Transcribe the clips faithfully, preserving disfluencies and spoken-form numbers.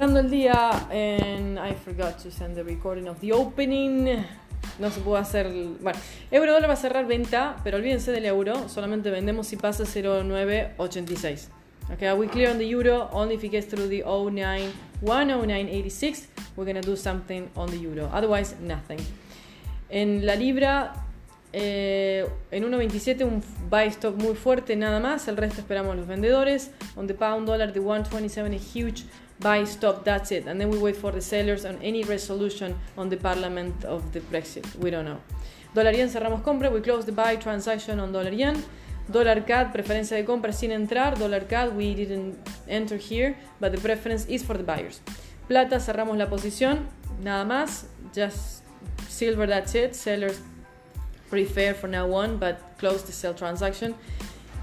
Día, and I forgot to send the recording of the opening. No se pudo hacer. Bueno, eurodólar va a cerrar venta, pero olvídense del euro. Solamente vendemos si pasa cero nueve ochenta y seis. Okay, we clear on the euro. Only if it gets through the oh nine one oh nine eighty-six, we're gonna do something on the euro. Otherwise, nothing. En la libra, eh, en uno veintisiete un buy stop muy fuerte, nada más. El resto esperamos los vendedores. On the pound dollar, the one twenty-seven is huge. Buy, stop, that's it. And then we wait for the sellers on any resolution on the parliament of the Brexit. We don't know. Dólar yen cerramos compra. We close the buy transaction on dólar yen. Dólar C A D, preferencia de compra sin entrar. Dólar C A D, we didn't enter here, but the preference is for the buyers. Plata, cerramos la posición. Nada más. Just silver, that's it. Sellers prefer for now on, but close the sell transaction.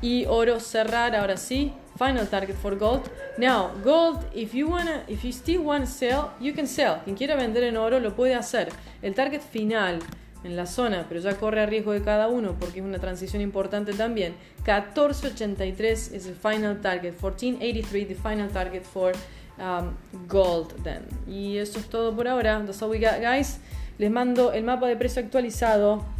Y oro cerrar, ahora sí. Final target for gold. Now, gold, if you wanna, if you still wanna sell, you can sell. Quien quiera vender en oro lo puede hacer. El target final en la zona, pero ya corre a riesgo de cada uno porque es una transición importante también. catorce ochenta y tres is the final target. fourteen eighty-three the final target for um, gold then. Y eso es todo por ahora. That's all we got, guys. Les mando el mapa de precio actualizado.